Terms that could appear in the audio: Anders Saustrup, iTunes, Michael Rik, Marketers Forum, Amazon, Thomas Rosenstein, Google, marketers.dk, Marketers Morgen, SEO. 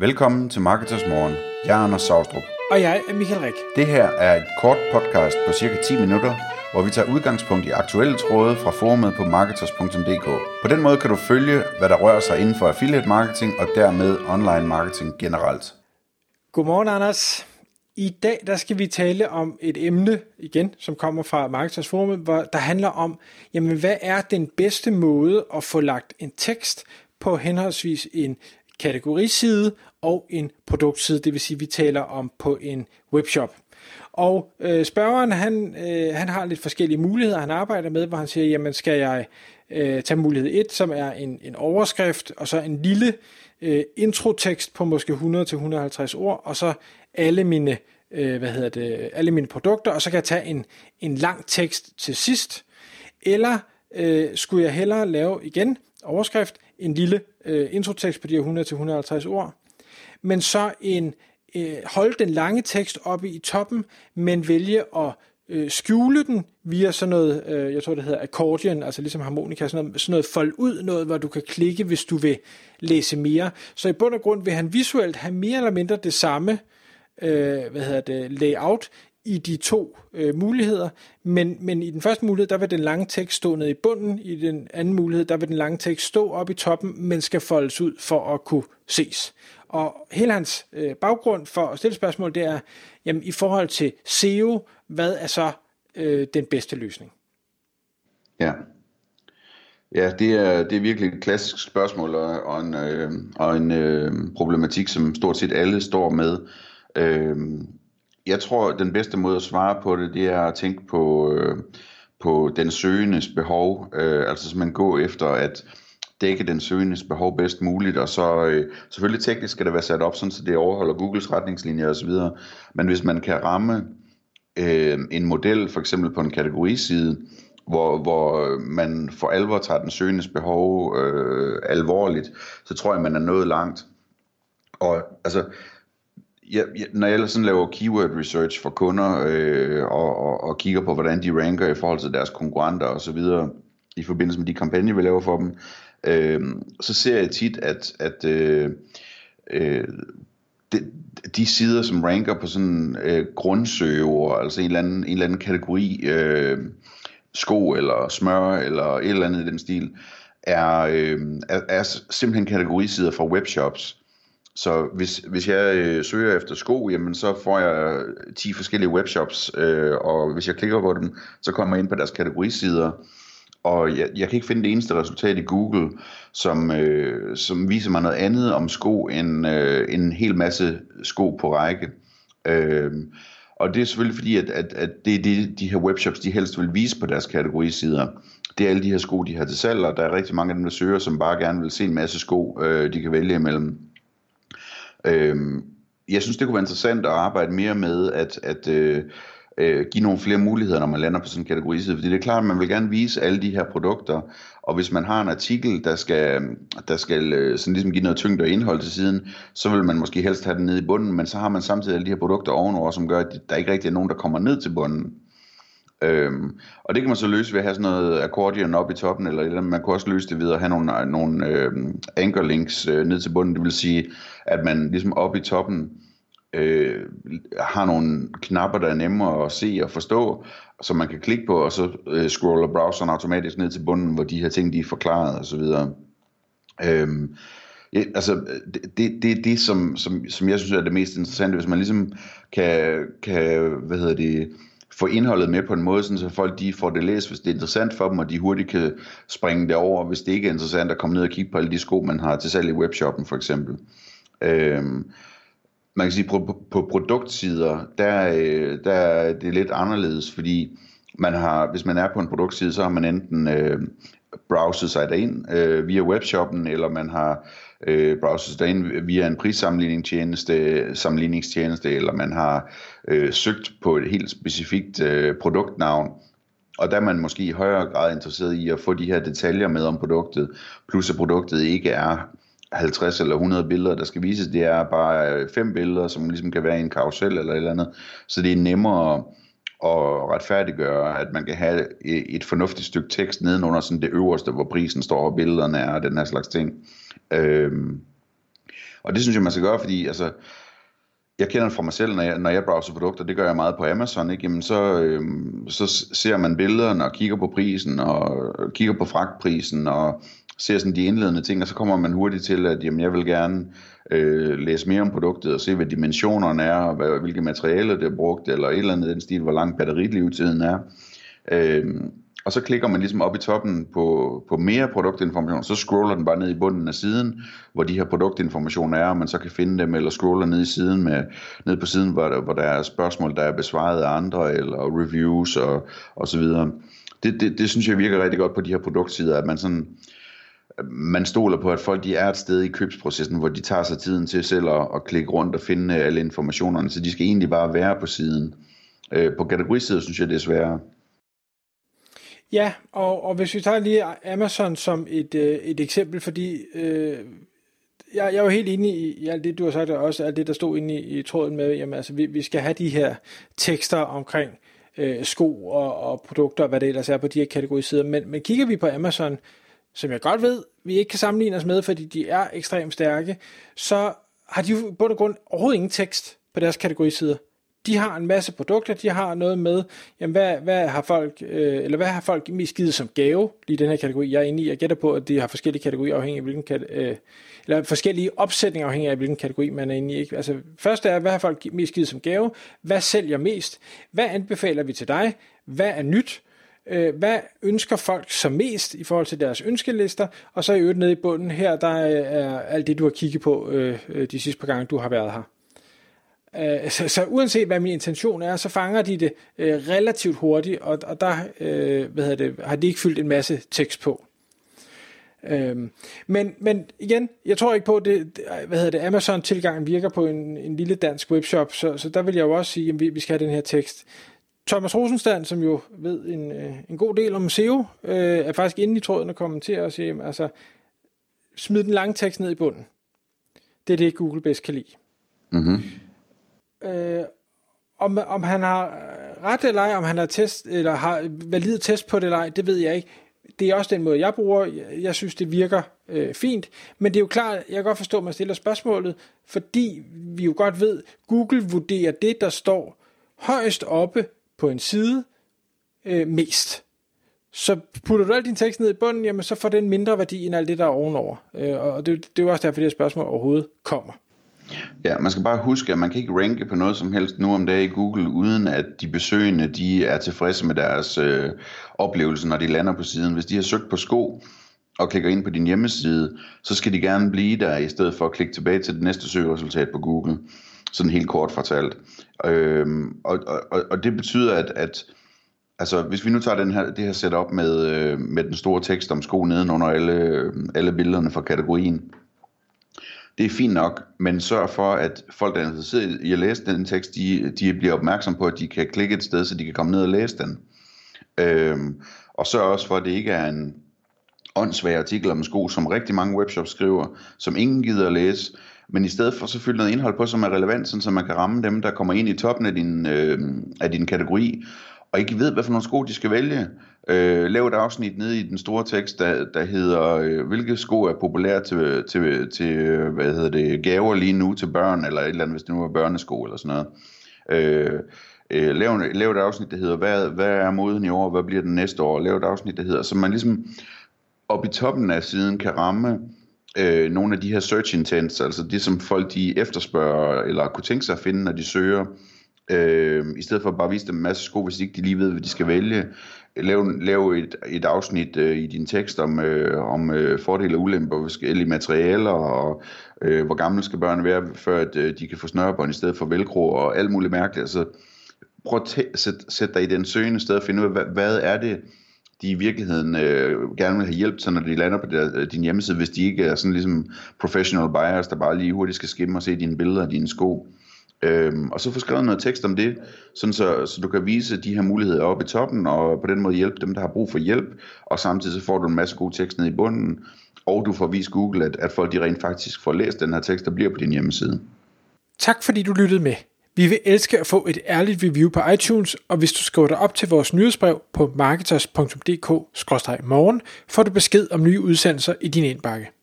Velkommen til Marketers Morgen. Jeg er Anders Saustrup. Og jeg er Michael Rik. Det her er et kort podcast på cirka 10 minutter, hvor vi tager udgangspunkt i aktuelle tråde fra forumet på marketers.dk. På den måde kan du følge, hvad der rører sig inden for affiliate marketing og dermed online marketing generelt. Godmorgen, Anders. I dag der skal vi tale om et emne igen, som kommer fra Marketers Forum, hvor der handler om, jamen, hvad er den bedste måde at få lagt en tekst på henholdsvis en kategoriside og en produktside, det vil sige, vi taler om på en webshop. Og spørgeren, han har lidt forskellige muligheder, han arbejder med, hvor han siger, jamen skal jeg tage mulighed 1, som er en overskrift, og så en lille introtekst på måske 100-150 ord, og så alle mine, alle mine produkter, og så kan jeg tage en lang tekst til sidst, eller skulle jeg hellere lave igen overskrift, en lille introtekst på de her 100-150 ord, men så holde den lange tekst oppe i toppen, men vælge at skjule den via sådan noget, jeg tror det hedder accordion, altså ligesom harmonika, sådan noget fold ud, noget hvor du kan klikke, hvis du vil læse mere. Så i bund og grund vil han visuelt have mere eller mindre det samme layout i de to muligheder, men i den første mulighed, der vil den lange tekst stå nede i bunden, i den anden mulighed, der vil den lange tekst stå op i toppen, men skal foldes ud for at kunne ses. Og hele hans baggrund for at stille spørgsmål, det er, jamen, i forhold til SEO, hvad er så den bedste løsning? Ja, det er virkelig et klassisk spørgsmål, og en problematik, som stort set alle står med. Jeg tror, den bedste måde at svare på det er at tænke på den søgendes behov. Altså simpelthen gå efter at dække den søgendes behov bedst muligt. Og så selvfølgelig teknisk skal det være sat op, sådan, så det overholder Googles retningslinjer osv. Men hvis man kan ramme en model, for eksempel på en kategoriside, hvor man for alvor tager den søgendes behov alvorligt, så tror jeg, man er nået langt. Og altså... når jeg sådan laver keyword research for kunder og kigger på, hvordan de ranker i forhold til deres konkurrenter osv. i forbindelse med de kampagner, vi laver for dem, så ser jeg tit, at de sider, som ranker på sådan grundsøgeord, altså en eller anden kategori, sko eller smør eller et eller andet i den stil, er simpelthen kategorisider fra webshops. Så hvis jeg søger efter sko, jamen så får jeg 10 forskellige webshops, og hvis jeg klikker på dem, så kommer jeg ind på deres kategorisider, og jeg kan ikke finde det eneste resultat i Google, som viser mig noget andet om sko, end en hel masse sko på række. Og det er selvfølgelig fordi, at det er de her webshops, de helst vil vise på deres kategorisider. Det er alle de her sko, de har til salg, og der er rigtig mange af dem, der søger, som bare gerne vil se en masse sko, de kan vælge imellem. Jeg synes, det kunne være interessant at arbejde mere med at give nogle flere muligheder, når man lander på sådan en kategoriside, fordi det er klart, at man vil gerne vise alle de her produkter, og hvis man har en artikel, der skal sådan ligesom give noget tyngde og indhold til siden, så vil man måske helst have den nede i bunden, men så har man samtidig alle de her produkter ovenover, som gør, at der ikke rigtig er nogen, der kommer ned til bunden. Og det kan man så løse ved at have sådan noget accordion op i toppen, eller man kan også løse det ved at have nogle anchor links ned til bunden. Det vil sige, at man ligesom op i toppen har nogle knapper, der er nemmere at se og forstå, som man kan klikke på, og så scroller browseren automatisk ned til bunden, hvor de her ting, de er forklaret osv. Ja, altså det er det, som jeg synes er det mest interessante, hvis man ligesom kan få indholdet med på en måde, så folk de får det læst, hvis det er interessant for dem, og de hurtigt kan springe det over, hvis det ikke er interessant at komme ned og kigge på alle de sko, man har til salg i webshoppen for eksempel. Man kan sige, på produktsider, der er det lidt anderledes, fordi hvis man er på en produktside, så har man enten browset sig derind via webshoppen, eller man har browset sig derind via en prissammenligningstjeneste, eller man har søgt på et helt specifikt produktnavn, og der er man måske i højere grad interesseret i at få de her detaljer med om produktet, plus at produktet ikke er 50 eller 100 billeder, der skal vises, det er bare 5 billeder, som ligesom kan være i en karrusel eller et eller andet, så det er nemmere og retfærdiggøre, at man kan have et fornuftigt stykke tekst nedenunder sådan det øverste, hvor prisen står og billederne er og den her slags ting. Og det synes jeg, man skal gøre, fordi altså, jeg kender det fra mig selv, når jeg browser produkter, det gør jeg meget på Amazon, ikke? Jamen så ser man billederne og kigger på prisen og kigger på fragtprisen og ser sådan de indledende ting, og så kommer man hurtigt til, at jamen, jeg vil gerne læse mere om produktet og se, hvad dimensionerne er, og hvilke materialer det er brugt, eller et eller andet den stil, hvor lang batterilevetiden er. Og så klikker man ligesom op i toppen på mere produktinformation, så scroller den bare ned i bunden af siden, hvor de her produktinformationer er, og man så kan finde dem, eller scroller ned i siden ned på siden, hvor der er spørgsmål, der er besvaret af andre, eller reviews og så videre. Det synes jeg virker rigtig godt på de her produktsider, at man stoler på, at folk de er et sted i købsprocessen, hvor de tager sig tiden til selv at klikke rundt og finde alle informationerne, så de skal egentlig bare være på siden. På kategorisiden synes jeg, det er sværere. Ja, og hvis vi tager lige Amazon som et eksempel, fordi jeg er jo helt enig i alt det, du har sagt, og også alt det, der stod inde i tråden med, jamen altså vi skal have de her tekster omkring sko og produkter, og hvad det ellers er på de her kategorisider, men kigger vi på Amazon, som jeg godt ved, vi ikke kan sammenligne os med, fordi de er ekstremt stærke, så har de jo bund og grund overhovedet ingen tekst på deres kategorisider. De har en masse produkter, de har noget med, jamen hvad har folk mest givet som gave lige den her kategori, jeg er inde i. Jeg gætter på, at de har forskellige kategorier afhængig af hvilken eller forskellige opsætninger afhængig af hvilken kategori man er inde i. Ikke? Altså først er, hvad har folk mest givet som gave? Hvad sælger mest? Hvad anbefaler vi til dig? Hvad er nyt? Hvad ønsker folk så mest i forhold til deres ønskelister? Og så i øvrigt nede i bunden her, der er alt det, du har kigget på de sidste par gange, du har været her. Så uanset hvad min intention er, så fanger de det relativt hurtigt, og der har de ikke fyldt en masse tekst på. Men igen, jeg tror ikke på, at Amazon-tilgangen virker på en lille dansk webshop, så der vil jeg jo også sige, at vi skal have den her tekst. Thomas Rosenstein, som jo ved en god del om SEO, er faktisk inde i tråden og kommenterer og siger, altså, smid den lange tekst ned i bunden. Det er det, Google bedst kan lide. Mm-hmm. Om han har ret eller ej, om han har test eller har valid test på det eller ej, det ved jeg ikke. Det er også den måde, jeg bruger. Jeg synes, det virker fint, men det er jo klart, jeg kan godt forstå, at man stiller spørgsmålet, fordi vi jo godt ved, Google vurderer det, der står højst oppe på en side mest. Så putter du al din tekst ned i bunden, jamen så får den mindre værdi end alt det, der er ovenover. Og det er jo også derfor, det her spørgsmål overhovedet kommer. Ja, man skal bare huske, at man kan ikke ranke på noget som helst nu om dagen i Google, uden at de besøgende de er tilfredse med deres oplevelse, når de lander på siden. Hvis de har søgt på sko og klikker ind på din hjemmeside, så skal de gerne blive der, i stedet for at klikke tilbage til det næste søgeresultat på Google. Sådan helt kort fortalt. Og det betyder, at altså, hvis vi nu tager det her setup med den store tekst om sko nedenunder alle billederne fra kategorien, det er fint nok, men sørg for, at folk, der er interesseret i at læse den tekst, de bliver opmærksom på, at de kan klikke et sted, så de kan komme ned og læse den. Og sørg også for, at det ikke er en åndssvær artikel om sko, som rigtig mange webshops skriver, som ingen gider at læse, men i stedet for så fylde noget indhold på, som er relevant, sådan, så man kan ramme dem, der kommer ind i toppen af din kategori, og ikke ved, hvad for nogle sko de skal vælge. Lav et afsnit nede i den store tekst, der hedder, hvilke sko er populære til gaver lige nu til børn, eller et eller andet, hvis det nu er børnesko, eller sådan noget. Lav et afsnit, der hedder, hvad er moden i år, hvad bliver den næste år? Lav et afsnit, der hedder, så man ligesom op i toppen af siden kan ramme nogle af de her search intents, altså det, som folk de efterspørger, eller kunne tænke sig at finde, når de søger, i stedet for bare at vise dem en masse sko, hvis ikke de lige ved, hvad de skal vælge. Lav et afsnit i din tekst om fordele og ulemper ved forskellige materialer, og hvor gamle skal børn være, før at de kan få snørebånd i stedet for velcro, og alt muligt mærkeligt. Altså, prøv at sætte dig i den søgende sted og finde ud af, hvad er det, de i virkeligheden gerne vil have hjælp til, når de lander på din hjemmeside, hvis de ikke er sådan ligesom professional buyers, der bare lige hurtigt skal skimme og se dine billeder og dine sko. Og så få skrevet noget tekst om det, sådan så du kan vise de her muligheder oppe i toppen, og på den måde hjælpe dem, der har brug for hjælp, og samtidig så får du en masse god tekst ned i bunden, og du får vist Google, at folk de rent faktisk får læst den her tekst, der bliver på din hjemmeside. Tak fordi du lyttede med. Vi vil elske at få et ærligt review på iTunes, og hvis du skriver dig op til vores nyhedsbrev på marketers.dk/morgen, får du besked om nye udsendelser i din indbakke.